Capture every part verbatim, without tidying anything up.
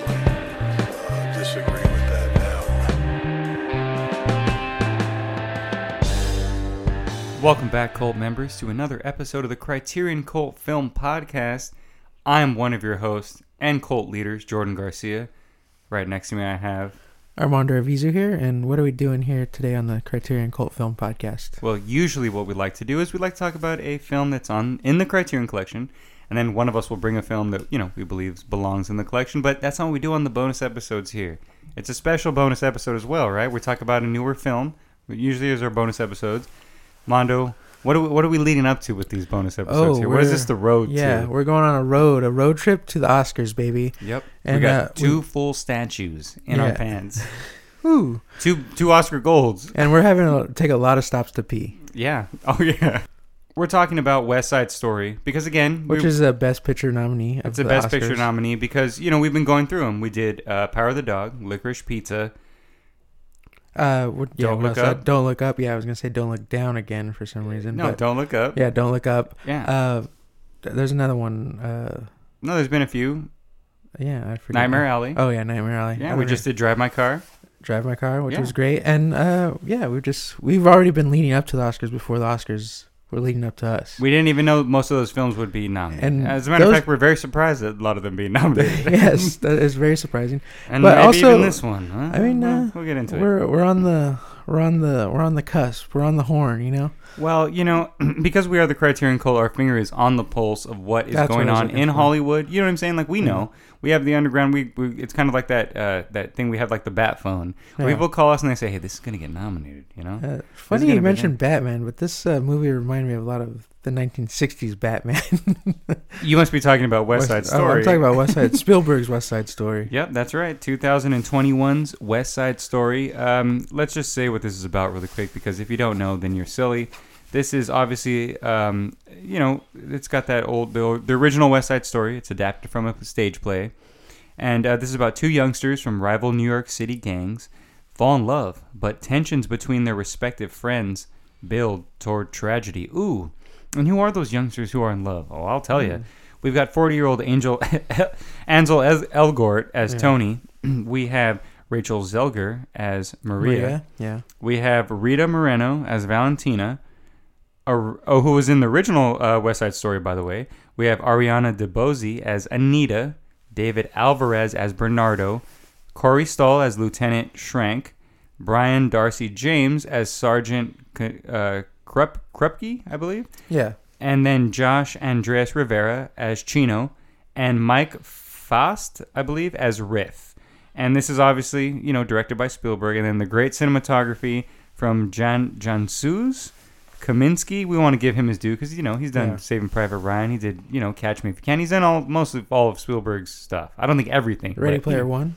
totally uh, disagree with that now. Welcome back, cult members, to another episode of the Criterion Cult Film Podcast. I am one of your hosts and cult leaders, Jordan Garcia. Right next to me, I have Armando Arvizu here, and what are we doing here today on the Criterion Cult Film Podcast? Well, usually what we like to do is we like to talk about a film that's on in the Criterion Collection, and then one of us will bring a film that, you know, we believe belongs in the collection, but that's not what we do on the bonus episodes here. It's a special bonus episode as well, right? We talk about a newer film. Usually there's our bonus episodes. Mondo, what are we, what are we leading up to with these bonus episodes oh, here? What is this, the road yeah, to? Yeah, we're going on a road, a road trip to the Oscars, baby. Yep. And we got uh, two we, full statues in yeah. our pants. Ooh. Two two Oscar golds. And we're having to take a lot of stops to pee. Yeah. Oh, yeah. We're talking about West Side Story because, again... Which we, is the Best Picture nominee of It's the a Best Oscars. Picture nominee because, you know, we've been going through them. We did uh, Power of the Dog, Licorice Pizza... Uh, what, yeah, don't look up. That, don't look up. Yeah, I was gonna say don't look down again for some reason. No, but don't look up. Yeah, don't look up. Yeah. Uh, there's another one. Uh, no, there's been a few. Yeah, I forget. Nightmare Alley. Oh yeah, Nightmare Alley. Yeah, we just did Drive My Car. Drive My Car, which yeah. was great, and uh, yeah, we just we've already been leading up to the Oscars before the Oscars were leading up to us. We didn't even know most of those films would be nominated. And as a matter those, of fact, we're very surprised that a lot of them being nominated. Yes, that is very surprising. And but maybe also, even this one. Huh? I mean, uh, we'll get into we're, it. We're on the we're on the we're on the cusp. We're on the horn. You know. Well, you know, because we are the Criterion Cult, our finger is on the pulse of what is That's going what on in for. Hollywood. You know what I'm saying? Like we mm-hmm. know, we have the underground. We, we it's kind of like that uh, that thing we have, like the bat phone. Yeah. People call us and they say, "Hey, this is gonna get nominated." You know. Uh, funny you mentioned Batman, but this uh, movie reminded me a lot of the nineteen sixties Batman. You must be talking about West Side Story. Oh, I'm talking about West Side Spielberg's West Side Story. Yep, that's right. twenty twenty-one's West Side Story. Um, let's just say what this is about really quick, because if you don't know, then you're silly. This is obviously, um, you know, it's got that old the, old, the original West Side Story. It's adapted from a stage play, and uh, this is about two youngsters from rival New York City gangs fall in love, but tensions between their respective friends build toward tragedy. Ooh. And who are those youngsters who are in love? Oh, I'll tell mm. you. We've got forty-year-old Angel Ansel Elgort as yeah. Tony. We have Rachel Zegler as Maria. Maria. Yeah. We have Rita Moreno as Valentina, or, oh, who was in the original uh, West Side Story, by the way. We have Ariana DeBose as Anita, David Alvarez as Bernardo, Corey Stoll as Lieutenant Schrank, Brian Darcy James as Sergeant Uh, Krupp, Krupke, I believe. Yeah. And then Josh Andrés Rivera as Chino, and Mike Faist, I believe, as Riff. And this is obviously, you know, directed by Spielberg. And then the great cinematography from Jan Janusz Kamiński. We want to give him his due because, you know, he's done yeah. Saving Private Ryan. He did, you know, Catch Me If You Can. He's done all mostly all of Spielberg's stuff. I don't think everything. Ready Player yeah. One.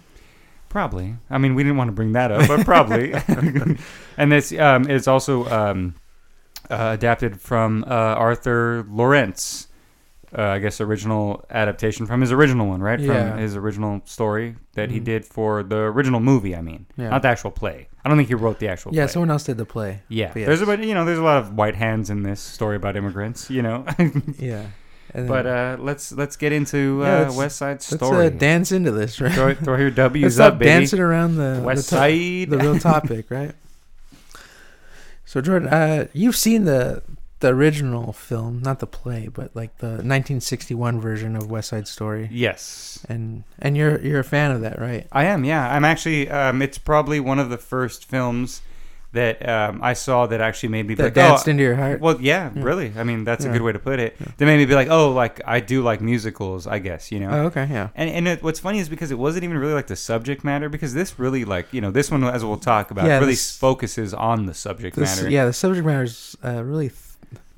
Probably. I mean, we didn't want to bring that up, but probably. And this um, is also... Um, Uh, adapted from uh, Arthur Laurents, uh, I guess original adaptation from his original one, right? Yeah. From his original story that mm-hmm. he did for the original movie. I mean, yeah. not the actual play. I don't think he wrote the actual. Yeah, play. Yeah, someone else did the play. Yeah, yes. there's a you know there's a lot of white hands in this story about immigrants. You know. yeah. Then, but uh, let's let's get into uh, yeah, West Side Story. Let's uh, dance into this, right? Throw, throw your W's let's up, stop baby. Dancing around the West the to- Side, the real topic, right? So Jordan, uh, you've seen the the original film, not the play, but like the nineteen sixty-one version of West Side Story. Yes, and and you're you're a fan of that, right? I am. Yeah, I'm actually. Um, it's probably one of the first films that um, I saw that actually made me that like, danced oh, into your heart. Well, yeah, yeah, really. I mean, that's yeah. a good way to put it. Yeah. That made me be like, oh, like I do like musicals, I guess, you know. Oh, okay, yeah. And and it, what's funny is because it wasn't even really like the subject matter, because this really like you know this one, as we'll talk about, yeah, really this, focuses on the subject this, matter. Yeah, the subject matter is uh, really th-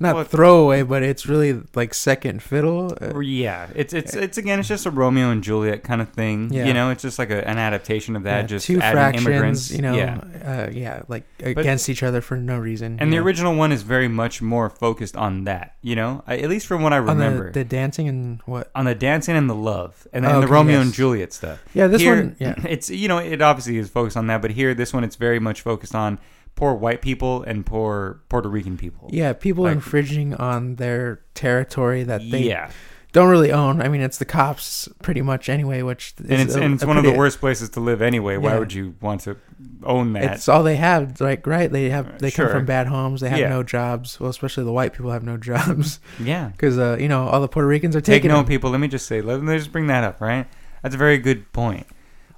not well, throwaway, but it's really like second fiddle. Uh, yeah, it's it's it's again, it's just a Romeo and Juliet kind of thing. Yeah. You know, it's just like a, an adaptation of that. Yeah, just two adding immigrants. You know, yeah, uh, yeah like but, against each other for no reason. And the know. original one is very much more focused on that. You know, I, at least from what I remember, on the, the dancing and what on the dancing and the love, and then oh, the okay, Romeo yes. and Juliet stuff. Yeah, this here, one. Yeah, it's you know, it obviously is focused on that, but here, this one, it's very much focused on poor white people and poor Puerto Rican people. Yeah, people like, infringing on their territory that they yeah. don't really own. I mean, it's the cops pretty much anyway, which is and it's, a, and it's one pretty, of the worst places to live anyway. Why yeah. would you want to own that? It's all they have, like, right? They have they sure. come from bad homes. They have yeah. no jobs. Well, especially the white people have no jobs. Yeah, because uh, you know, all the Puerto Ricans are taking. Take no people. Let me just say. Let me just bring that up. Right, that's a very good point.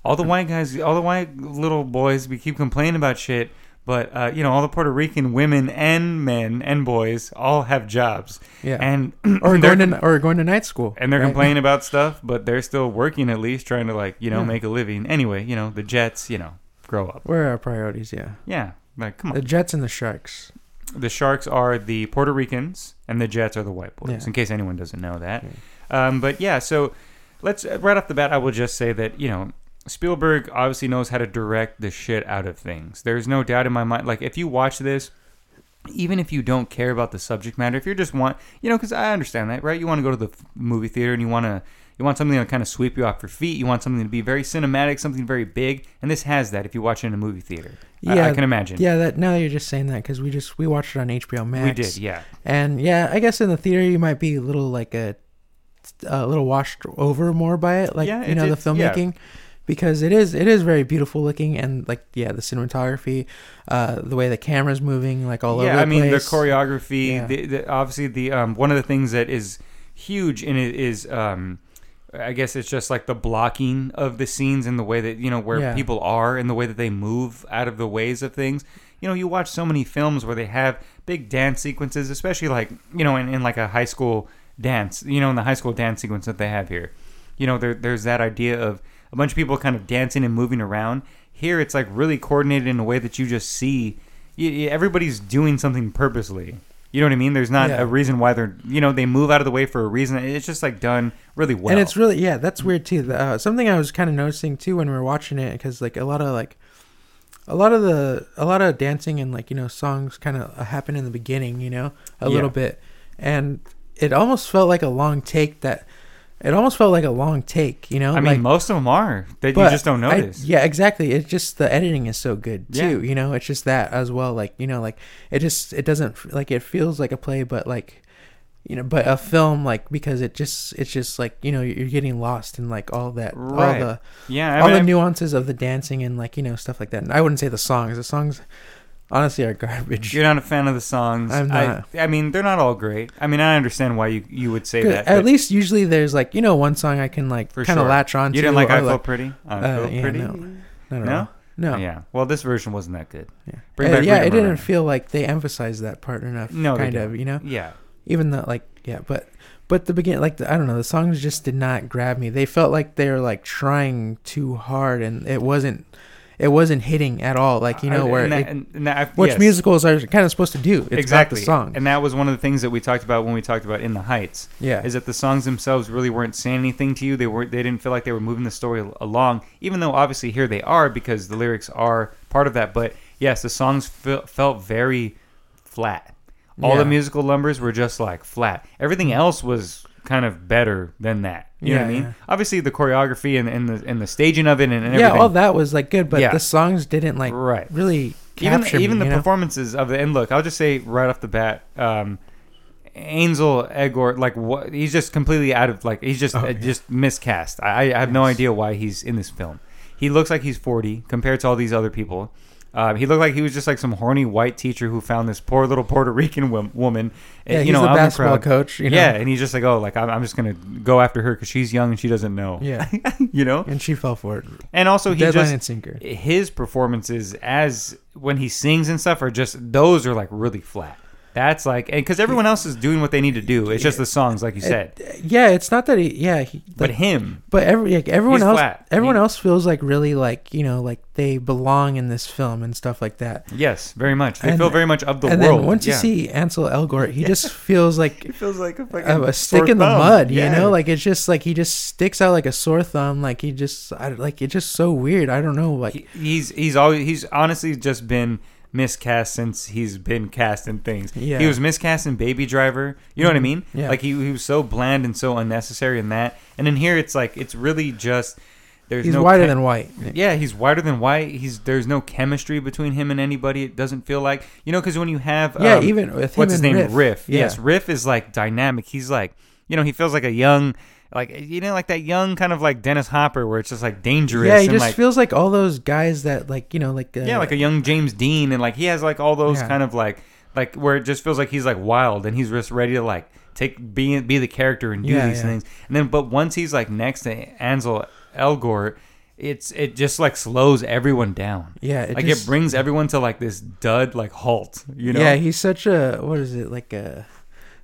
All the white guys, all the white little boys, we keep complaining about shit. But, uh, you know, all the Puerto Rican women and men and boys all have jobs. Yeah. And or, going to, or going to night school. And they're right? complaining about stuff, but they're still working at least, trying to, like, you know, yeah. make a living. Anyway, you know, the Jets, you know, grow up. Where are our priorities, yeah. Yeah. Like, come on. The Jets and the Sharks. The Sharks are the Puerto Ricans, and the Jets are the white boys, yeah. in case anyone doesn't know that. Yeah. Um, but, yeah, so let's, right off the bat, I will just say that, you know, Spielberg obviously knows how to direct the shit out of things. There's no doubt in my mind. Like, if you watch this, even if you don't care about the subject matter, if you just want, you know, because I understand that, right? You want to go to the movie theater and you want to, you want something to kind of sweep you off your feet. You want something to be very cinematic, something very big, and this has that. If you watch it in a movie theater, yeah, I, I can imagine. Yeah, that, now that you're just saying that, because we just we watched it on H B O Max. We did, yeah. And yeah, I guess in the theater you might be a little like a, a little washed over more by it, like yeah, it, you know, it, the filmmaking. Yeah. Because it is it is very beautiful looking, and like yeah, the cinematography, uh, the way the camera's moving, like all yeah, over the I mean, place. The choreography. Yeah. The, the, obviously, the um, one of the things that is huge in it is, um, I guess it's just like the blocking of the scenes and the way that you know where yeah. people are and the way that they move out of the ways of things. You know, you watch so many films where they have big dance sequences, especially like you know in, in like a high school dance. You know, in the high school dance sequence that they have here, you know, there there's that idea of a bunch of people kind of dancing and moving around. Here, it's like really coordinated in a way that you just see. You, everybody's doing something purposely. You know what I mean? There's not yeah. a reason why they're, you know, they move out of the way for a reason. It's just like done really well. And it's really, yeah, that's weird too. Uh, something I was kind of noticing too when we were watching it, because like a lot of like, a lot of the, a lot of dancing and like, you know, songs kind of happen in the beginning, you know, a yeah. little bit. And it almost felt like a long take that, It almost felt like a long take, you know? I mean, like, most of them are. That you just don't notice. I, yeah, exactly. It's just the editing is so good, too, yeah. you know? It's just that as well. Like, you know, like, it just, it doesn't, like, it feels like a play, but, like, you know, but a film, like, because it just, it's just, like, you know, you're getting lost in, like, all that, right. all the, yeah, I all mean, the nuances of the dancing and, like, you know, stuff like that. And I wouldn't say the songs. The songs... honestly, are garbage. You're not a fan of the songs. I'm not. I, I mean, they're not all great. I mean, I understand why you, you would say that. At least usually there's like, you know, one song I can like kind of sure. latch on to. You didn't like I Feel like, Pretty? I Feel uh, yeah, Pretty? No. Not at no? all. No. Yeah. Well, this version wasn't that good. Yeah. Bring uh, back yeah, Rita it Moreno. Didn't feel like they emphasized that part enough. No, kind of, you know? Yeah. Even though like, yeah, but... But the beginning, like, the, I don't know, the songs just did not grab me. They felt like they were like trying too hard and it wasn't... It wasn't hitting at all, like you know, where and that, it, and that, yes. which musicals are kind of supposed to do. It's exactly. About the song, and that was one of the things that we talked about when we talked about In the Heights. Yeah, is that the songs themselves really weren't saying anything to you. They weren't. They didn't feel like they were moving the story along, even though obviously here they are because the lyrics are part of that. But yes, the songs fe- felt very flat. All yeah. the musical numbers were just like flat. Everything else was kind of better than that. You yeah, know what I mean? Yeah. Obviously, the choreography and, and the and the staging of it and, and everything. Yeah, all that was like good, but yeah. the songs didn't like right. really capture even, even me, the you know? Performances of the and look, I'll just say right off the bat, um, Ansel Elgort, like what he's just completely out of like he's just oh, uh, yeah. just miscast. I, I have yes. no idea why he's in this film. He looks like he's forty compared to all these other people. Uh, he looked like he was just like some horny white teacher who found this poor little Puerto Rican w- woman. Yeah, you he's know, the basketball crowd. Coach. You know? Yeah, and he's just like, oh, like I'm, I'm just gonna go after her because she's young and she doesn't know. Yeah, you know. And she fell for it. And also, he Deadline just and sinker. His performances as when he sings and stuff are just those are like really flat. That's like because everyone else is doing what they need to do. It's just the songs, like you said. It, yeah, it's not that he. Yeah, he, like, but him. But every like, everyone he's else, flat. Everyone yeah. else feels like really like you know like they belong in this film and stuff like that. Yes, very much. They and, feel very much of the and world. Then once yeah. you see Ansel Elgort, he yeah. just feels like he feels like a, fucking a stick in the thumb. Mud. You yeah. know, like it's just like he just sticks out like a sore thumb. Like he just I, like it's just so weird. I don't know. Like he, he's he's always he's honestly just been. Miscast since he's been cast in things. Yeah. He was miscast in Baby Driver. You know what I mean? Yeah. Like he, he was so bland and so unnecessary in that. And in here, it's like it's really just there's he's no whiter chem- than white. Yeah, he's whiter than white. He's there's no chemistry between him and anybody. It doesn't feel like you know because when you have yeah um, even with him what's his name Riff. Riff. Yeah. Yes, Riff is like dynamic. He's like you know, he feels like a young, like, you know, like that young kind of like Dennis Hopper where it's just like dangerous. Yeah, he and just like, feels like all those guys that like, you know, like. Uh, yeah, like a young James Dean. And like he has like all those yeah. kind of like, like where it just feels like he's like wild and he's just ready to like take, be, be the character and do yeah, these yeah. things. And then, but once he's like next to Ansel Elgort, It's it just like slows everyone down. Yeah, it like just, it brings everyone to like this dud like halt. You know. Yeah, he's such a what is it like a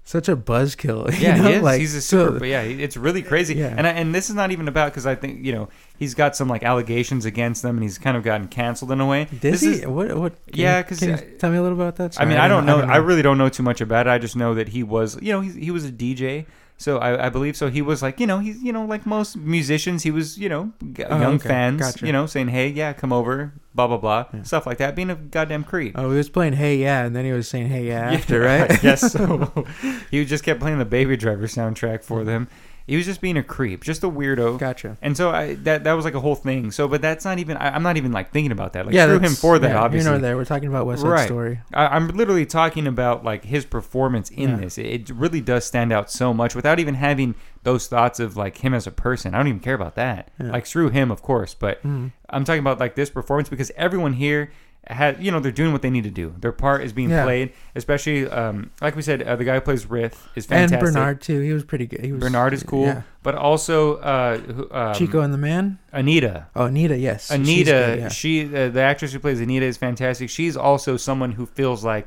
such a buzzkill. Yeah, know? He is. Like, he's a super. So, yeah, it's really crazy. Yeah. And I, and this is not even about because I think you know he's got some like allegations against them and he's kind of gotten canceled in a way. Did this he? Is, what what? Yeah, because tell me a little about that. Sorry, I mean, I don't, I don't know. I, don't know. I really don't know too much about it. I just know that he was you know he he was a D J. So I, I believe so. He was like, you know, he's, you know, like most musicians, he was, you know, g- oh, young okay. fans, gotcha. You know, saying, hey, yeah, come over, blah, blah, blah, yeah. stuff like that. Being a goddamn creep. Oh, he was playing, hey, yeah. And then he was saying, hey, yeah, after, yeah, right? Yes. So he just kept playing the Baby Driver soundtrack for them. He was just being a creep, just a weirdo. Gotcha. And so I that that was like a whole thing. So, but that's not even. I, I'm not even like thinking about that. Like yeah, screw him for that. Yeah, obviously, you know, there we're talking about West Side right. Story. I, I'm literally talking about like his performance in yeah. this. It, it really does stand out so much without even having those thoughts of like him as a person. I don't even care about that. Yeah. Like screw him, of course. But mm-hmm. I'm talking about like this performance because everyone here. Had, you know, they're doing what they need to do. Their part is being yeah. played, especially um, like we said, uh, the guy who plays Rith is fantastic. And Bernard too. He was pretty good. He was, Bernard is cool, yeah. but also uh, um, Chico and the Man. Anita. Oh, Anita. Yes. Anita. Good, yeah. She, uh, the actress who plays Anita, is fantastic. She's also someone who feels like,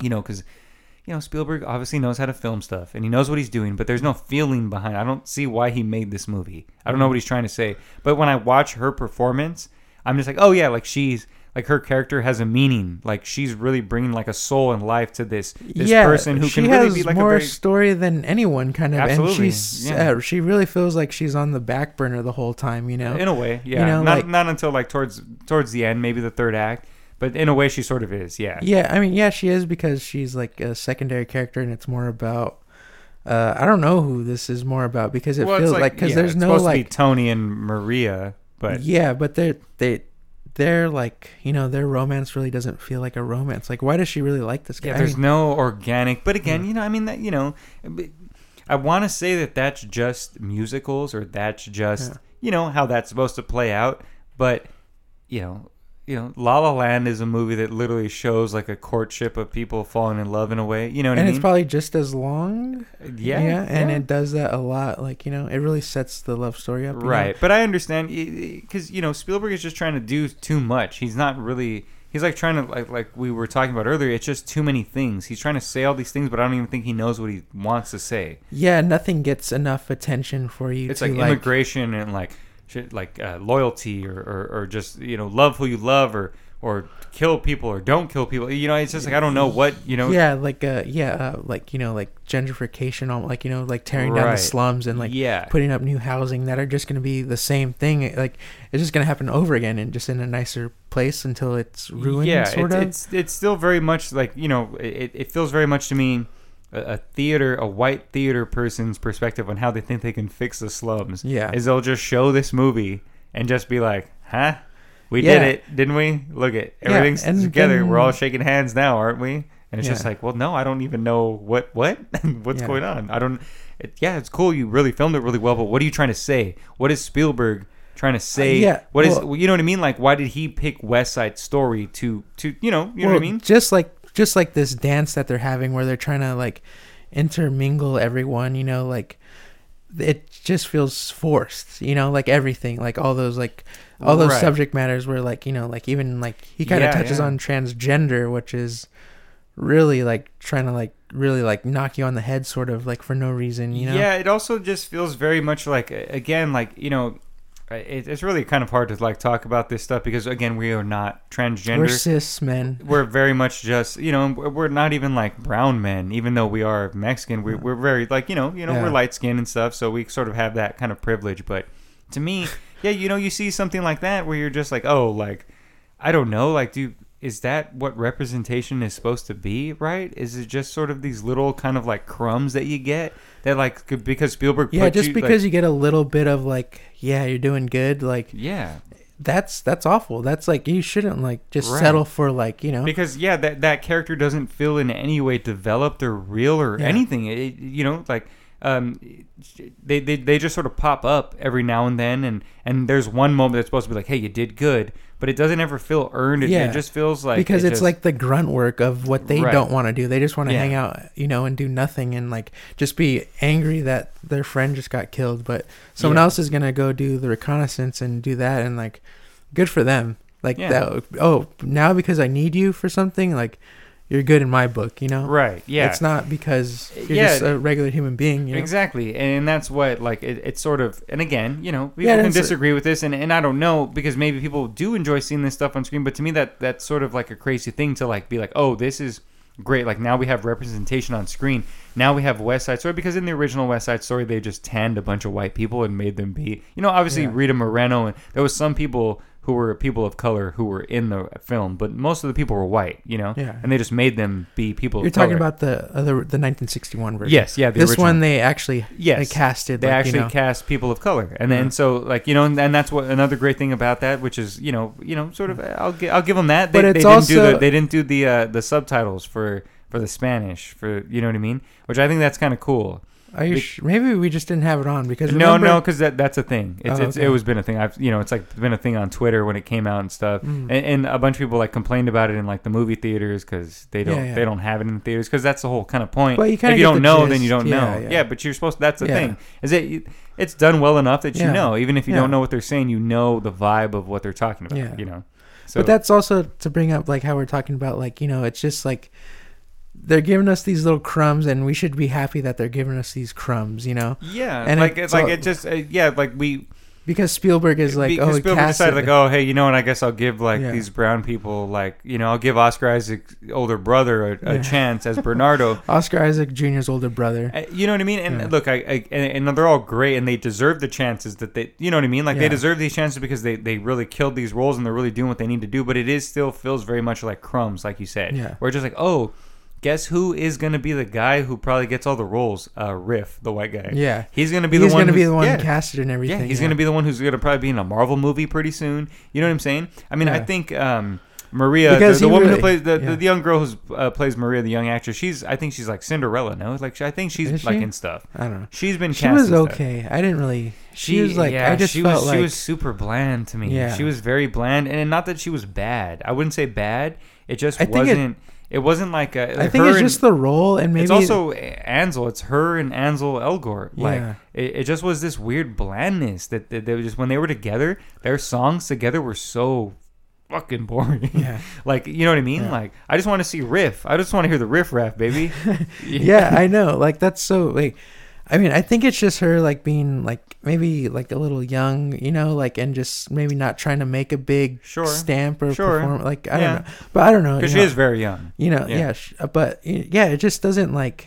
you know, because. You know, Spielberg obviously knows how to film stuff and he knows what he's doing, but there's no feeling behind it. I don't see why he made this movie. I don't know what he's trying to say. But when I watch her performance, I'm just like, oh yeah, like she's. Like her character has a meaning. Like she's really bringing like a soul and life to this this yeah, person who can really be like a very... She has more story than anyone kind of. Absolutely. And she's, yeah. uh, she really feels like she's on the back burner the whole time, you know? In a way, yeah. You know, not like, not until like towards towards the end, maybe the third act. But in a way she sort of is, yeah. Yeah, I mean, yeah, she is because she's like a secondary character and it's more about... Uh, I don't know who this is more about because it well, feels like... Because like, yeah, there's it's no supposed like... supposed to be Tony and Maria, but... Yeah, but they're... They, They're like, you know, their romance really doesn't feel like a romance. Like, why does she really like this guy? Yeah, there's I mean, no organic. But again, yeah. you know, I mean, that you know, I want to say that that's just musicals or that's just, yeah. you know, how that's supposed to play out. But, you know, you know, La La Land is a movie that literally shows like a courtship of people falling in love in a way. You know what and I mean? And it's probably just as long. Yeah. Yeah. And yeah. it does that a lot. Like, you know, it really sets the love story up. Right. You know? But I understand because, you know, Spielberg is just trying to do too much. He's not really, he's like trying to, like like we were talking about earlier, it's just too many things. He's trying to say all these things, but I don't even think he knows what he wants to say. Yeah. Nothing gets enough attention for you. It's to, like immigration like, and like. Shit, like uh, loyalty or, or, or just, you know, love who you love or or kill people or don't kill people. You know, it's just like, I don't know what, you know. Yeah, like, uh, yeah, uh, like, you know, like gentrification, like, you know, like tearing right. down the slums and like yeah. putting up new housing that are just going to be the same thing. Like, it's just going to happen over again and just in a nicer place until it's ruined, yeah, sort it's, of. It's, it's still very much like, you know, it, it feels very much to me. A theater, a white theater person's perspective on how they think they can fix the slums. Yeah. Is they'll just show this movie and just be like, huh? We yeah. did it, didn't we? Look at everything's yeah, together. Then, we're all shaking hands now, aren't we? And it's yeah. just like, well, no, I don't even know what, what, what's yeah. going on. I don't, it, yeah, it's cool. You really filmed it really well, but what are you trying to say? What is Spielberg trying to say? Uh, yeah, what well, is, you know what I mean? Like, why did he pick West Side Story to, to, you know, you well, know what I mean? Just like, Just like this dance that they're having where they're trying to like intermingle everyone, you know, like it just feels forced, you know, like everything, like all those like all those right. subject matters where like, you know, like even like he kind of yeah, touches yeah. on transgender, which is really like trying to like really like knock you on the head sort of like for no reason, you know? Yeah, it also just feels very much like, again, like, you know, it's really kind of hard to like talk about this stuff because again we are not transgender. We're cis men. We're very much just, you know, we're not even like brown men, even though we are Mexican. We're we're very like, you know, you know yeah. we're light skinned and stuff, so we sort of have that kind of privilege. But to me, yeah, you know, you see something like that where you're just like, oh, like I don't know, like do is that what representation is supposed to be, right? Is it just sort of these little kind of like crumbs that you get that like because Spielberg yeah just you, because like, you get a little bit of like. Yeah, you're doing good. Like, yeah, that's that's awful. That's like you shouldn't like just right. settle for like, you know, because yeah, that that character doesn't feel in any way developed or real or yeah. anything. It, you know, like um, they, they they just sort of pop up every now and then, and, and there's one moment that's supposed to be like, hey, you did good, but it doesn't ever feel earned. It, yeah. it just feels like... Because it it's just, like the grunt work of what they right. don't want to do. They just want to yeah. hang out, you know, and do nothing and like just be angry that their friend just got killed, but someone yeah. else is going to go do the reconnaissance and do that, and like, good for them. Like yeah. that. Oh, now because I need you for something, like you're good in my book, you know? Right. Yeah. It's not because you're yeah. just a regular human being. You know? Exactly. And that's what, like, it, it's sort of, and again, you know, people yeah, can disagree a, with this, and, and I don't know, because maybe people do enjoy seeing this stuff on screen, but to me that that's sort of like a crazy thing to like be like, oh, this is great. Like now we have representation on screen. Now we have West Side Story, because in the original West Side Story, they just tanned a bunch of white people and made them be, you know, obviously yeah. Rita Moreno, and there was some people who were people of color who were in the film, but most of the people were white, you know? Yeah. And they just made them be people You're of color. You're talking about the other, the nineteen sixty-one version. Yes, yeah. The this original. one they actually yes. they casted. They like, actually you know. cast people of color. And then, mm. so, like, you know, and, and that's what another great thing about that, which is, you know, you know, sort of, I'll, I'll give them that. They, but it's they didn't also... do the, they didn't do the, uh, the subtitles for, for the Spanish, for, you know what I mean? Which I think that's kind of cool. Are you sh- maybe we just didn't have it on because remember- no, no, because that that's a thing. It's, oh, it's okay. It was been a thing. I've you know, it's like been a thing on Twitter when it came out and stuff, mm. and, and a bunch of people like complained about it in like the movie theaters because they don't yeah, yeah. they don't have it in the theaters, because that's the whole kind of point. Well, you if you don't the know, gist. then you don't yeah, know. Yeah. yeah, but you're supposed. to, that's the yeah. thing. Is it? It's done well enough that you yeah. know, even if you yeah. don't know what they're saying, you know the vibe of what they're talking about. Yeah. You know. So, but that's also to bring up like how we're talking about like you know, it's just like. They're giving us these little crumbs, and we should be happy that they're giving us these crumbs, you know? Yeah, and like it's so, like it just uh, yeah, like we because Spielberg is like oh, Spielberg decided it. like oh hey, you know, and I guess I'll give like yeah. these brown people like you know I'll give Oscar Isaac's older brother a, a yeah. chance as Bernardo, Oscar Isaac Junior's older brother. Uh, you know what I mean? And yeah. look, I, I and, and they're all great, and they deserve the chances that they you know what I mean? Like yeah. they deserve these chances because they they really killed these roles and they're really doing what they need to do. But it is still feels very much like crumbs, like you said. Yeah, we're just like oh. Guess who is going to be the guy who probably gets all the roles? Uh, Riff, the white guy. Yeah. He's going to be the he's one, gonna be the one yeah. casted and everything. Yeah, he's yeah. going to be the one who's going to probably be in a Marvel movie pretty soon. You know what I'm saying? I mean, yeah. I think um, Maria, because the, the woman really, who plays, the, yeah. the young girl who uh, plays Maria, the young actress, she's, I think she's like Cinderella, no? Like, she, I think she's is like she? in stuff. I don't know. She's been cast. She was okay. Stuff. I didn't really. She, she was like, yeah, I just she felt was, like. She was super bland to me. Yeah. She was very bland. And not that she was bad. I wouldn't say bad. It just I wasn't. It wasn't like a... I think it's just and, the role and maybe... It's also Ansel. It's her and Ansel Elgort. Yeah. Like, it, it just was this weird blandness that, that they were just... When they were together, their songs together were so fucking boring. Yeah. Like, you know what I mean? Yeah. Like, I just want to see riff. I just want to hear the riff-raff, baby. yeah, I know. Like, that's so... Like, I mean, I think it's just her, like, being, like, maybe, like, a little young, you know, like, and just maybe not trying to make a big sure. stamp or sure. perform. Like, I yeah. don't know. But I don't know. Because she know, is very young. You know, yeah. yeah. But, yeah, it just doesn't, like,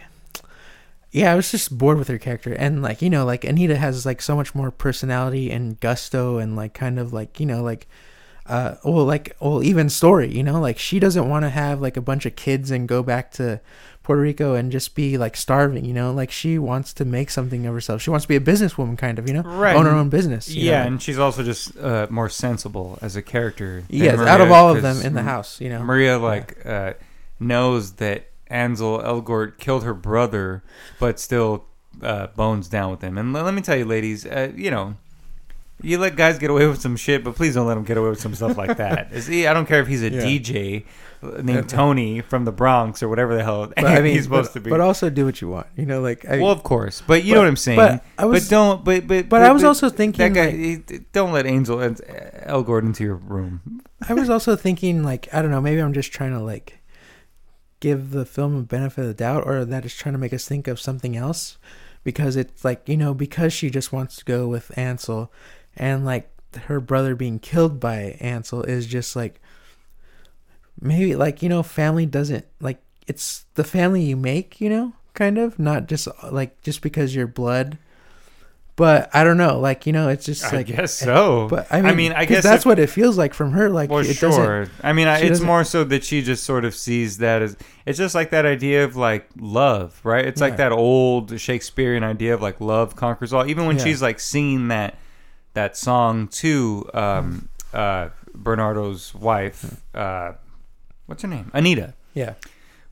yeah, I was just bored with her character. And, like, you know, like, Anita has, like, so much more personality and gusto and, like, kind of, like, you know, like, uh, well, like, well, even story, you know? Like, she doesn't want to have, like, a bunch of kids and go back to... Puerto Rico and just be like starving, you know, like she wants to make something of herself. She wants to be a businesswoman, kind of, you know, right. own her own business. Yeah, know? And she's also just uh, more sensible as a character. Yes, Maria, out of all of them in the house, you know, Maria like yeah. uh, knows that Ansel Elgort killed her brother, but still uh, bones down with him. And let me tell you, ladies, uh, you know. You let guys get away with some shit, but please don't let them get away with some stuff like that. See, I don't care if he's a yeah. D J named Tony from the Bronx or whatever the hell but, I mean, he's supposed but, to be. But also do what you want, you know, like. I, well, of course, but you but, know what I'm saying. But, I was, but don't. But but, but I was but, also thinking that guy. Like, he, don't let Ansel and Elgort into your room. I was also thinking, like, I don't know. Maybe I'm just trying to like give the film a benefit of the doubt, or that is trying to make us think of something else, because it's like you know because she just wants to go with Ansel. And, like, her brother being killed by Ansel is just, like, maybe, like, you know, family doesn't, like, it's the family you make, you know, kind of. Not just, like, just because you're blood. But, I don't know, like, you know, it's just, like. I guess so. But, I mean, I, mean, I guess. That's if, what it feels like from her. Like, well, it sure. doesn't. I mean, I, it's more so that she just sort of sees that as. It's just like that idea of, like, love, right? It's yeah. like that old Shakespearean idea of, like, love conquers all. Even when yeah. she's, like, singing that. That song to um, uh, Bernardo's wife. Uh, what's her name? Anita. Yeah.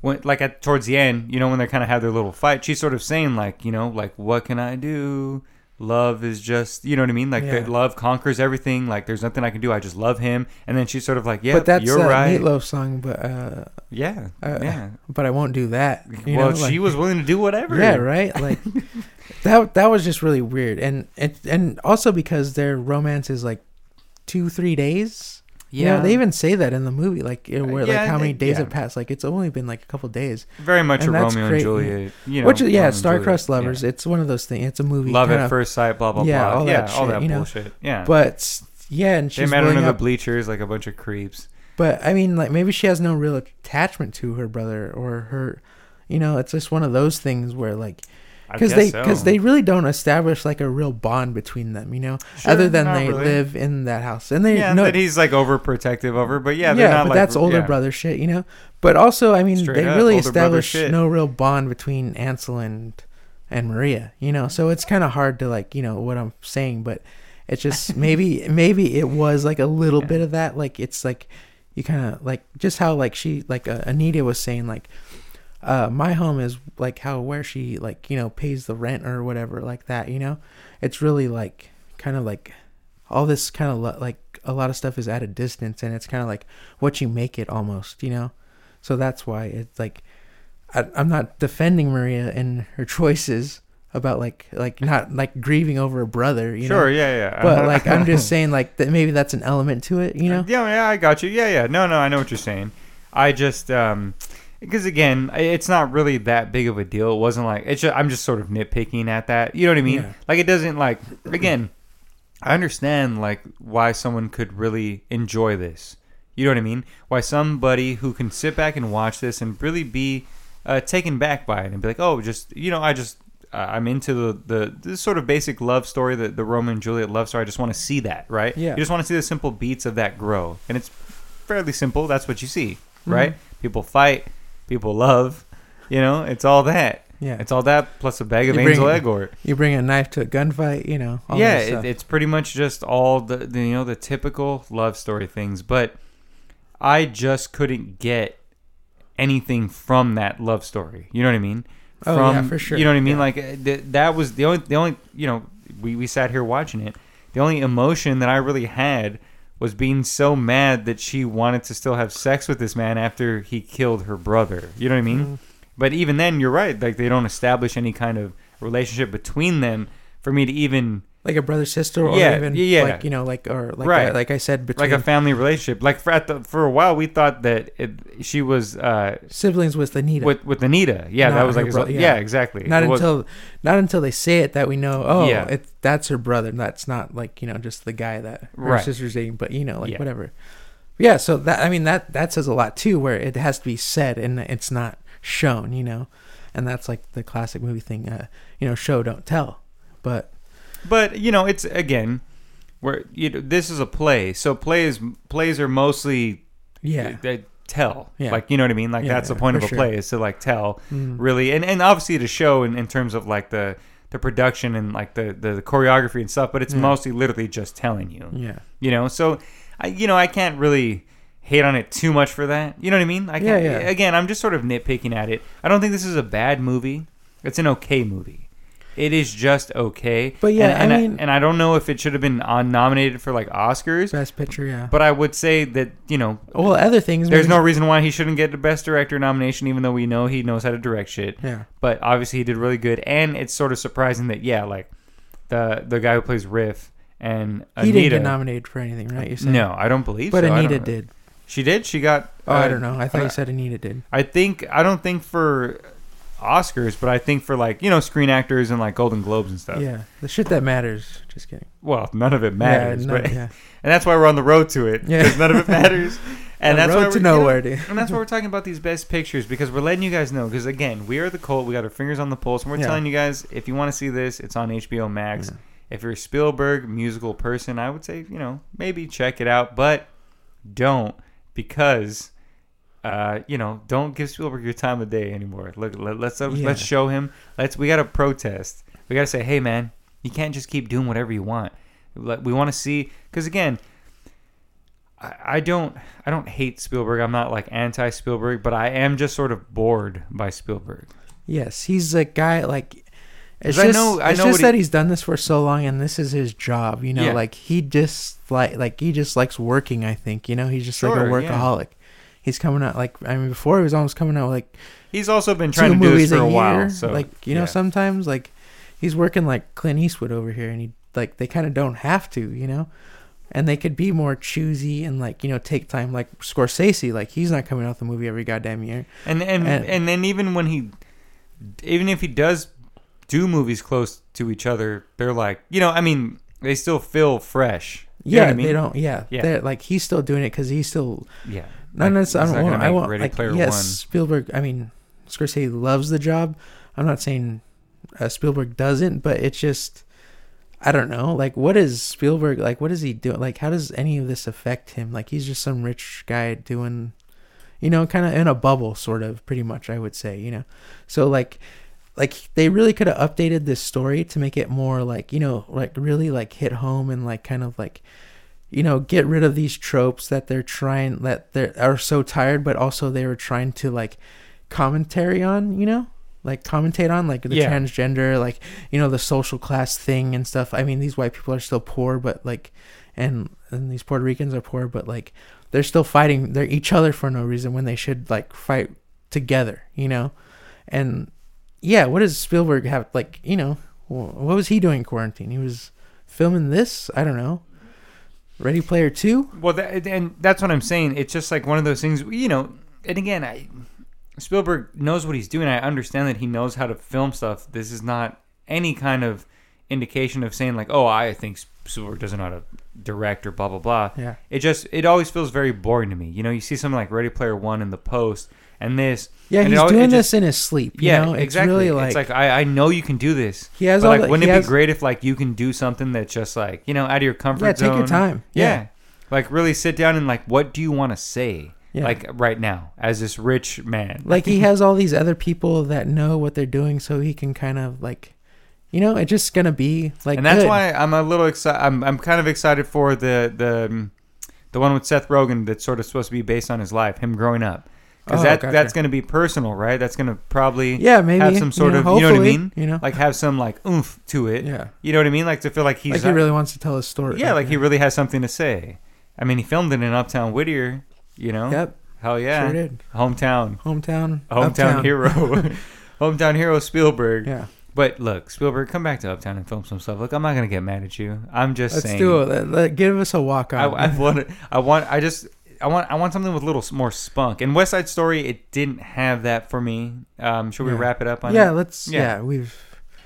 when, like at towards the end, you know, when they kind of have their little fight, she's sort of saying like, you know, like, what can I do? Love is just, you know what I mean? Like yeah. that love conquers everything. Like there's nothing I can do. I just love him. And then she's sort of like, yeah, but that's you're a right. Meatloaf song, but uh, yeah, uh, yeah. But I won't do that. You well, know? She like, was willing to do whatever. Yeah, right. Like that. That was just really weird, and and and also because their romance is like two, three days. Yeah, you know, they even say that in the movie, like you know, where yeah, like how many days yeah. have passed. Like it's only been like a couple of days. Very much and a Romeo great. and Juliet, you know. Which is, yeah, star-crossed lovers. Yeah. It's one of those things. It's a movie. Love at of, first sight. Blah blah yeah, blah. All yeah, that all shit, that bullshit. Know? Yeah, but yeah, and she's they met under the bleachers like a bunch of creeps. But I mean, like maybe she has no real attachment to her brother or her. You know, it's just one of those things where like. Because they, so. they really don't establish like a real bond between them, you know, sure, other than they really. live in that house. And they yeah, know that he's like overprotective over, but yeah, they're yeah, not but like, that's older yeah. brother shit, you know. But also, I mean, Straight they up, really establish no real bond between Ansel and and Maria, you know. So it's kind of hard to like, you know, what I'm saying, but it's just maybe maybe it was like a little yeah. bit of that. Like it's like you kind of like just how like she like uh, Anita was saying like. Uh, my home is like how where she like you know pays the rent or whatever like that, you know. It's really like kind of like all this kind of lo- like a lot of stuff is at a distance, and it's kind of like what you make it almost, you know. So that's why it's like I, I'm not defending Maria and her choices about like like not like grieving over a brother, you sure, know. Sure, yeah, yeah. But like I'm just saying like that maybe that's an element to it, you know. Yeah, yeah, I got you. Yeah, yeah. No, no, I know what you're saying. I just um. Because again, it's not really that big of a deal. It wasn't like it's. Just, I'm just sort of nitpicking at that. You know what I mean? Yeah. Like it doesn't like. Again, I understand like why someone could really enjoy this. You know what I mean? Why somebody who can sit back and watch this and really be uh, taken back by it and be like, oh, just you know, I just uh, I'm into the, the this sort of basic love story, the the Romeo and Juliet love story. I just want to see that, right? Yeah. You just want to see the simple beats of that grow, and it's fairly simple. That's what you see, right? Mm-hmm. People fight. People love, you know, it's all that. Yeah. It's all that plus a bag of Ansel Elgort. You bring a knife to a gunfight, you know. All yeah, it, it's pretty much just all the, the, you know, the typical love story things. But I just couldn't get anything from that love story. You know what I mean? From, oh, yeah, for sure. You know what I mean? Yeah. Like, th- that was the only, the only you know, we, we sat here watching it. The only emotion that I really had was being so mad that she wanted to still have sex with this man after he killed her brother. You know what I mean? Mm-hmm. But even then, you're right. Like, they don't establish any kind of relationship between them for me to even... Like a brother-sister or yeah, even, yeah. like, you know, like, or like, right. a, like I said, between... Like a family relationship. Like, for, at the, for a while, we thought that it, she was... Uh, siblings with Anita. With, with Anita. Yeah, not that was like... Bro- yeah. yeah, exactly. Not it until was, not until they say it that we know, oh, yeah. it's, that's her brother. That's not, like, you know, just the guy that her right. sister's dating, but, you know, like, yeah. whatever. Yeah, so, that I mean, that, that says a lot, too, where it has to be said and it's not shown, you know? And that's, like, the classic movie thing, uh, you know, show, don't tell. But... But you know, it's again, where you know, this is a play, so plays plays are mostly yeah they, they tell yeah. like you know what I mean, like yeah, that's yeah, the point of a sure. play is to like tell mm. really, and and obviously to show in, in terms of like the, the production and like the, the, the choreography and stuff, but it's yeah. mostly literally just telling you yeah you know, so I you know I can't really hate on it too much for that, you know what I mean? I can't, yeah, yeah. Again, I'm just sort of nitpicking at it. I don't think this is a bad movie. It's an okay movie. It is just okay. But yeah, and, and I mean... I, and I don't know if it should have been on, nominated for, like, Oscars. Best Picture, yeah. But I would say that, you know... Well, other things... There's maybe... no reason why he shouldn't get the Best Director nomination, even though we know he knows how to direct shit. Yeah. But obviously he did really good. And it's sort of surprising that, yeah, like, the the guy who plays Riff and Anita... He didn't get nominated for anything, right? You said? No, I don't believe but so. But Anita did. She did? She got... Oh, uh, I don't know. I thought uh, you said Anita did. I think... I don't think for... Oscars, but I think for like you know screen actors and like Golden Globes and stuff. Yeah, the shit that matters. Just kidding. Well, none of it matters, yeah, none, but, yeah. and that's why we're on the road to it. Yeah, none of it matters, and the that's road why to nowhere, dude. And that's why we're talking about these best pictures, because we're letting you guys know. Because again, we are the cult. We got our fingers on the pulse, and we're yeah. telling you guys if you want to see this, it's on H B O Max. Yeah. If you're a Spielberg musical person, I would say you know maybe check it out, but don't because. Uh, you know, don't give Spielberg your time of day anymore. Look, let, let's uh, yeah. let's show him. Let's we gotta protest. We gotta say, hey man, you can't just keep doing whatever you want. We want to see, because again, I don't I don't hate Spielberg. I'm not like anti-Spielberg, but I am just sort of bored by Spielberg. Yes, he's a guy like it's just I know, I it's know just he, that he's done this for so long and this is his job, you know, yeah. like he dislike like he just likes working, I think, you know, he's just sure, like a workaholic. Yeah. He's coming out like I mean before he was almost coming out like he's also been trying to do this for a, a while, year. So like you yeah. know sometimes like he's working like Clint Eastwood over here and he like they kind of don't have to, you know. And they could be more choosy and like, you know, take time like Scorsese, like he's not coming out with a movie every goddamn year. And and and, and then even when he even if he does do movies close to each other, they're like, you know, I mean, they still feel fresh. You yeah, know what I mean? They don't yeah. yeah. They're like he's still doing it cuz he's still yeah. Not like, I don't want. I want. Ready like, Player yes, One. Spielberg. I mean, Scorsese loves the job. I'm not saying uh, Spielberg doesn't, but it's just, I don't know. Like, what is Spielberg? Like, what is he doing? Like, how does any of this affect him? Like, he's just some rich guy doing, you know, kind of in a bubble, sort of, pretty much. I would say, you know. So like, like they really could have updated this story to make it more like, you know, like really like hit home and like kind of like, you know, get rid of these tropes that they're trying, that they are so tired, but also they were trying to like commentary on, you know, like commentate on like the yeah. transgender, like, you know, the social class thing and stuff. I mean, these white people are still poor, but like, and, and these Puerto Ricans are poor, but like, they're still fighting they're each other for no reason when they should like fight together, you know? And yeah, what does Spielberg have? Like, you know, what was he doing in quarantine? He was filming this? I don't know. Ready Player Two? Well, that, and that's what I'm saying. It's just like one of those things, you know, and again, I Spielberg knows what he's doing. I understand that he knows how to film stuff. This is not any kind of indication of saying like, oh, I think Spielberg doesn't know how to direct or blah, blah, blah. Yeah. It just, it always feels very boring to me. You know, you see something like Ready Player One in The Post and this. Yeah, and he's always, doing just, this in his sleep. You yeah, know? It's exactly. Really like, it's like, I, I know you can do this. He has but all like, the, wouldn't it has, be great if like you can do something that's just like, you know, out of your comfort yeah, zone? Yeah, take your time. Yeah. yeah. Like really sit down and like, what do you want to say? Yeah. Like right now as this rich man. Like he has all these other people that know what they're doing so he can kind of like, you know, it's just going to be like And that's good. Why I'm a little excited. I'm, I'm kind of excited for the, the, the one with Seth Rogen that's sort of supposed to be based on his life, him growing up. Because oh, that, gotcha. that's going to be personal, right? That's going to probably yeah, maybe, have some sort you know, of, you know what I mean? You know? Like have some like oomph to it. Yeah. You know what I mean? Like to feel like he's... Like he really uh, wants to tell his story. Yeah, like yeah. he really has something to say. I mean, he filmed it in Uptown Whittier, you know? Yep. Hell yeah. Sure did. Hometown. Hometown. Hometown Uptown. hero. Hometown hero Spielberg. Yeah. But look, Spielberg, come back to Uptown and film some stuff. Look, I'm not going to get mad at you. I'm just Let's saying... Let's do it. Let, give us a walk-on. I, I, want, I, want, I just... I want I want something with a little more spunk. And West Side Story, it didn't have that for me. Um, should we yeah. wrap it up on yeah, it? Let's, yeah, let's... Yeah, we've...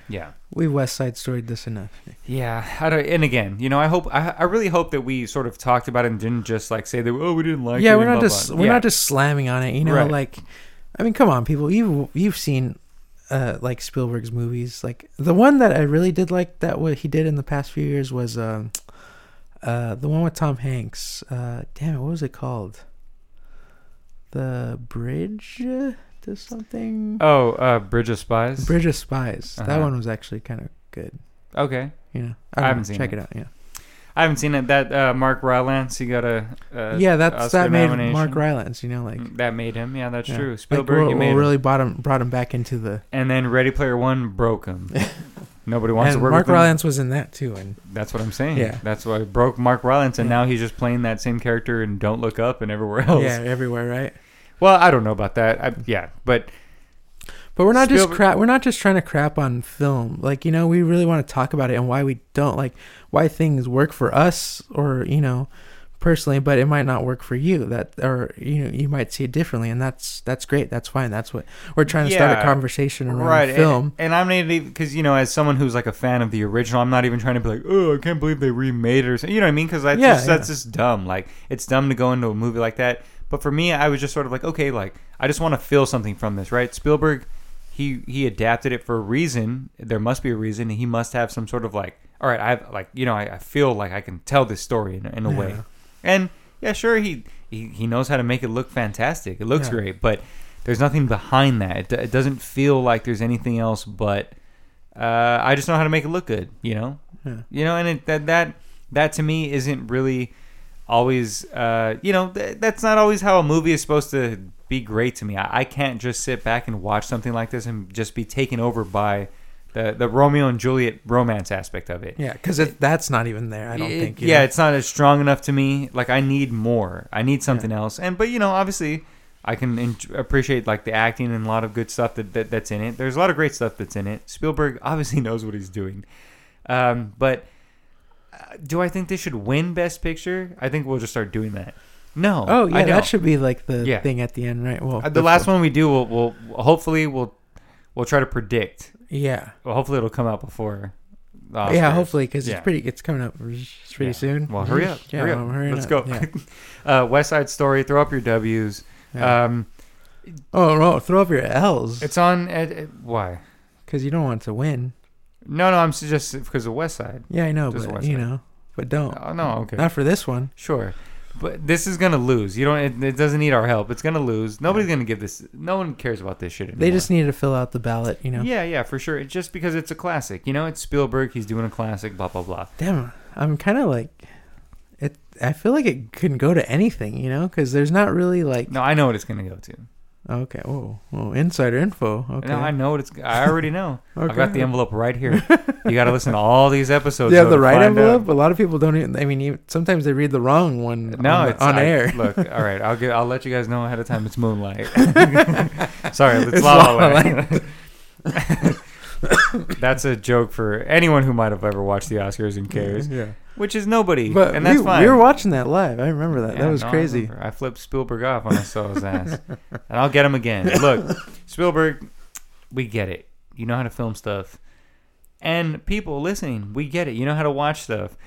Yeah. We West Side Storied this enough. Yeah. I don't, and again, you know, I hope... I, I really hope that we sort of talked about it and didn't just, like, say that, oh, we didn't like yeah, it. We're not just, we're yeah, we're not just slamming on it. You know, right. like... I mean, come on, people. You've, you've seen, uh, like, Spielberg's movies. Like, the one that I really did like that what he did in the past few years was... Um, Uh, the one with Tom Hanks. Uh, damn it, what was it called? The Bridge to something? Oh, uh, Bridge of Spies? Bridge of Spies. Uh-huh. That one was actually kind of good. Okay. You know, I, I haven't know, seen check it. Check it out, yeah. I haven't seen it. That uh, Mark Rylance, he got a uh, Yeah, that's Oscar that made nomination. Mark Rylance, you know, like... That made him, yeah, that's yeah. true. Spielberg, like, he made really him. Brought him, brought him back into the... And then Ready Player One broke him. Nobody wants and to work Mark with him. Mark Rylance was in that too. And that's what I'm saying. Yeah. That's why I broke Mark Rylance, and yeah. now he's just playing that same character in Don't Look Up and everywhere else. Yeah, everywhere, right? Well, I don't know about that. I, yeah, but but we're not Spielberg- just crap. We're not just trying to crap on film. Like, you know, we really want to talk about it and why we don't like why things work for us, or you know, personally, but it might not work for you. That or you know, you might see it differently, and that's that's great. That's fine. That's what we're trying to yeah, start a conversation around right. film. And, and I'm not even because you know, as someone who's like a fan of the original, I'm not even trying to be like, oh, I can't believe they remade it or something. You know what I mean? Because that's yeah, just, yeah. that's just dumb. Like it's dumb to go into a movie like that. But for me, I was just sort of like, okay, like I just want to feel something from this, right? Spielberg, he he adapted it for a reason. There must be a reason. He must have some sort of like, all right, I have like you know, I, I feel like I can tell this story in, in a yeah. way. And yeah, sure, he, he he knows how to make it look fantastic. It looks yeah. great, but there's nothing behind that. It, d- it doesn't feel like there's anything else. But uh, I just know how to make it look good, you know. Yeah. You know, and it, that that that to me isn't really always, uh, you know, th- that's not always how a movie is supposed to be great to me. I-, I can't just sit back and watch something like this and just be taken over by the, the Romeo and Juliet romance aspect of it. Yeah, because that's not even there, I don't it, think. Yeah, know? It's not as strong enough to me. Like, I need more. I need something yeah. else. And But, you know, obviously, I can in- appreciate, like, the acting and a lot of good stuff that, that that's in it. There's a lot of great stuff that's in it. Spielberg obviously knows what he's doing. Um, but... Do I think they should win Best Picture? I think we'll just start doing that. No. Oh, yeah, that should be like the yeah. thing at the end, right? Well, the last one we do, we'll, we'll hopefully we'll we'll try to predict. Yeah. Well, hopefully it'll come out before. Oscars. Yeah, hopefully because yeah. it's pretty. It's coming up it's pretty yeah. soon. Well, hurry up! Yeah, hurry up! Well, hurry Let's up. go. Yeah. uh, West Side Story. Throw up your W's. Yeah. Um, oh no! Throw up your L's. It's on. At, at, why? Because you don't want to win. No, no, I'm just because of West Side. Yeah, I know, just but you know, but don't. Oh, no, okay. Not for this one. Sure, but this is gonna lose. You don't. It, it doesn't need our help. It's gonna lose. Nobody's yeah. gonna give this. No one cares about this shit anymore. They just need to fill out the ballot. You know. Yeah, yeah, for sure. It's just because it's a classic. You know, it's Spielberg. He's doing a classic. Blah blah blah. Damn, I'm kind of like, it. I feel like it couldn't go to anything. You know, because there's not really like. No, I know what it's gonna go to. Okay. Whoa. Whoa. Insider info. Okay. No, I know what it's. I already know. Okay. I've got the envelope right here. You got to listen to all these episodes. You have the right envelope. Out. A lot of people don't even. I mean, you, sometimes they read the wrong one. No, on, it's on I, air. Look. All right. I'll get. I'll let you guys know ahead of time. It's Moonlight. Sorry. It's, it's La La Land. That's a joke for anyone who might have ever watched the Oscars and cares. Yeah. Which is nobody, but and that's we, fine. We were watching that live. I remember that. Yeah, that was no, crazy. I, I flipped Spielberg off when I saw his ass. And I'll get him again. Look, Spielberg, we get it. You know how to film stuff. And people listening, we get it. You know how to watch stuff.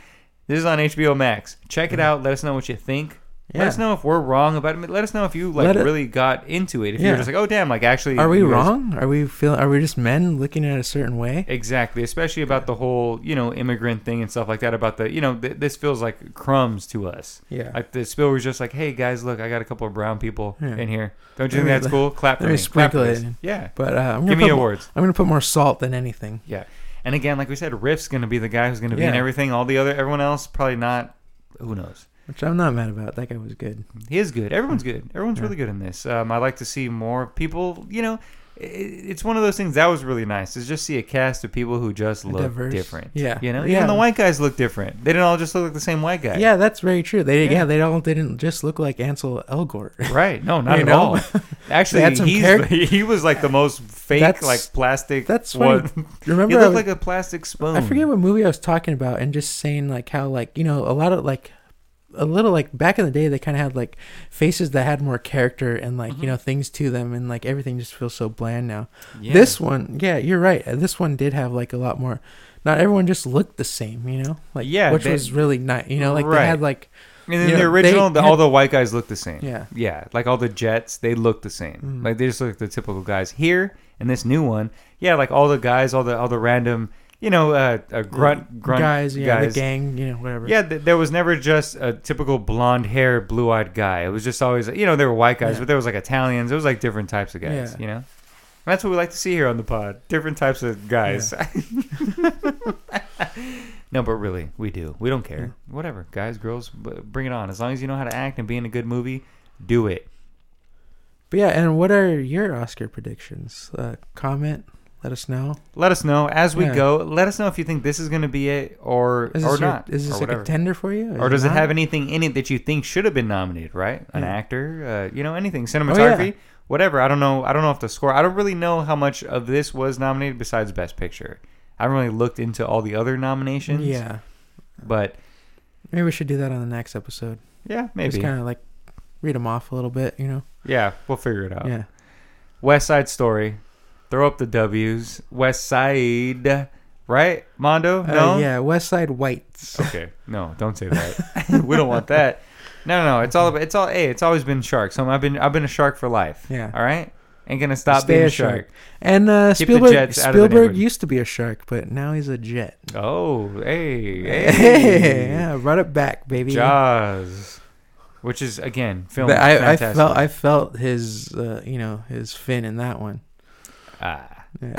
This is on H B O Max. Check it out. Let us know what you think. Yeah. Let us know if we're wrong about it. Let us know if you like it, really got into it. If yeah. you're just like, oh damn, like actually, are we wrong? Guys, are we feel? Are we just men looking at a certain way? Exactly, especially about the whole you know immigrant thing and stuff like that. About the you know th- this feels like crumbs to us. Yeah, like the Spielberg's just like, hey guys, look, I got a couple of brown people yeah. in here. Don't you think that's cool? Clap for me. Sprinkle it. In. Yeah, but uh, I'm gonna give me awards. More, I'm gonna put more salt than anything. Yeah, and again, like we said, Riff's gonna be the guy who's gonna be yeah. in everything. All the other everyone else probably not. Who knows? Which I'm not mad about. That guy was good. He is good. Everyone's good. Everyone's yeah. really good in this. Um, I like to see more people. You know, it, it's one of those things that was really nice is just see a cast of people who just look diverse. Different. Yeah, you know, yeah. even the white guys look different. They didn't all just look like the same white guy. Yeah, that's very true. They yeah, yeah they all they didn't just look like Ansel Elgort. Right? No, not at know? all. Actually, he's, car- he was like the most fake, that's, like plastic. That's what. Remember, he looked was, like a plastic spoon. I forget what movie I was talking about, and just saying like how like you know a lot of like. A little like back in the day they kind of had like faces that had more character and like mm-hmm. you know things to them and like everything just feels so bland now. Yeah. This one, yeah, you're right. This one did have like a lot more. Not everyone just looked the same, you know. Like yeah, which they, was really nice. You know, like right. they had like. And in the know, original, the, had, all the white guys looked the same. Yeah, yeah, like all the Jets, they looked the same. Mm-hmm. Like they just looked like the typical guys here in this new one. Yeah, like all the guys, all the all the random. You know, uh, a grunt, grunt guys, yeah, guys. The gang, you know, whatever. Yeah, th- there was never just a typical blonde hair, blue eyed guy. It was just always, you know, there were white guys, yeah. but there was like Italians. It was like different types of guys, yeah. you know. And that's what we like to see here on the pod: different types of guys. Yeah. No, but really, we do. We don't care. Yeah. Whatever, guys, girls, b- bring it on. As long as you know how to act and be in a good movie, do it. But yeah, and what are your Oscar predictions? Uh, comment. Let us know. Let us know as we yeah. go. Let us know if you think this is going to be it or or your, not. Is this a whatever. contender for you? Is or does it, it have anything in it that you think should have been nominated, right? An yeah. actor, uh, you know, anything. Cinematography, oh, yeah. whatever. I don't know. I don't know if the score. I don't really know how much of this was nominated besides Best Picture. I haven't really looked into all the other nominations. Yeah. But. Maybe we should do that on the next episode. Yeah, maybe. Just kind of like read them off a little bit, you know? Yeah, we'll figure it out. Yeah. West Side Story. Throw up the W's. West Side, right? Mondo? No? Uh, yeah, West Side Whites. Okay. No, don't say that. We don't want that. No, no, no. It's all about, it's all, hey, it's always been sharks. So I've been, I've been a shark for life. Yeah. All right? Ain't going to stop Stay being a shark. shark. And uh, Spielberg, Spielberg used to be a shark, but now he's a jet. Oh, hey. Hey. hey yeah, brought it back, baby. Jaws. Which is, again, film I, I felt, I felt his, uh, you know, his fin in that one. Ah. Yeah.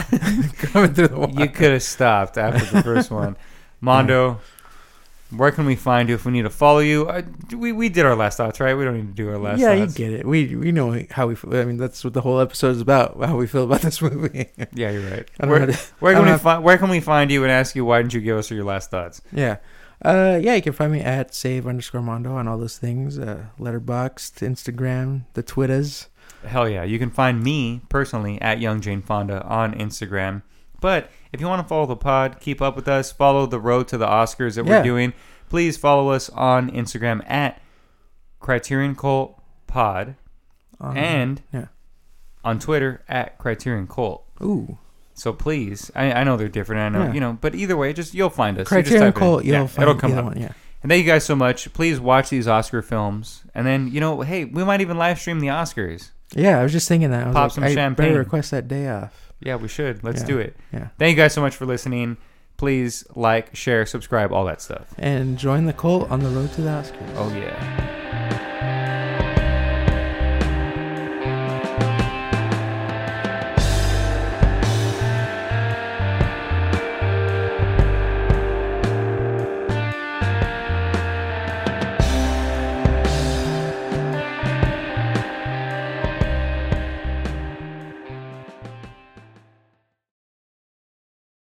Coming through the water. You could have stopped after the first one. Mondo, Where can we find you if we need to follow you? Uh, we we did our last thoughts, right? We don't need to do our last yeah, thoughts. Yeah, you get it. We we know how we feel. I mean, that's what the whole episode is about, how we feel about this movie. Yeah, you're right. I don't where, know to, where can I don't we have... find Where can we find you and ask you why didn't you give us your last thoughts? Yeah. Uh, yeah, you can find me at save underscore Mondo on all those things. Uh, Letterboxd, Instagram, the Twitters. Hell yeah. You can find me personally at Young Jane Fonda on Instagram. But if you want to follow the pod, keep up with us, follow the road to the Oscars that yeah. we're doing, please follow us on Instagram at Criterion Cult Pod um, and yeah. on Twitter at Criterion Cult. Ooh. So please, I, I know they're different. I know, yeah. you know, but either way, just you'll find us. Criterion Cult, it you'll yeah, find it'll come up. One, yeah. And thank you guys so much. Please watch these Oscar films. And then, you know, hey, we might even live stream the Oscars. Yeah, I was just thinking that. I Pop was like, some I champagne. Better request that day off. Yeah, we should. Let's yeah, do it. Yeah. Thank you guys so much for listening. Please like, share, subscribe, all that stuff. And join the cult on the road to the Oscars. Oh, yeah.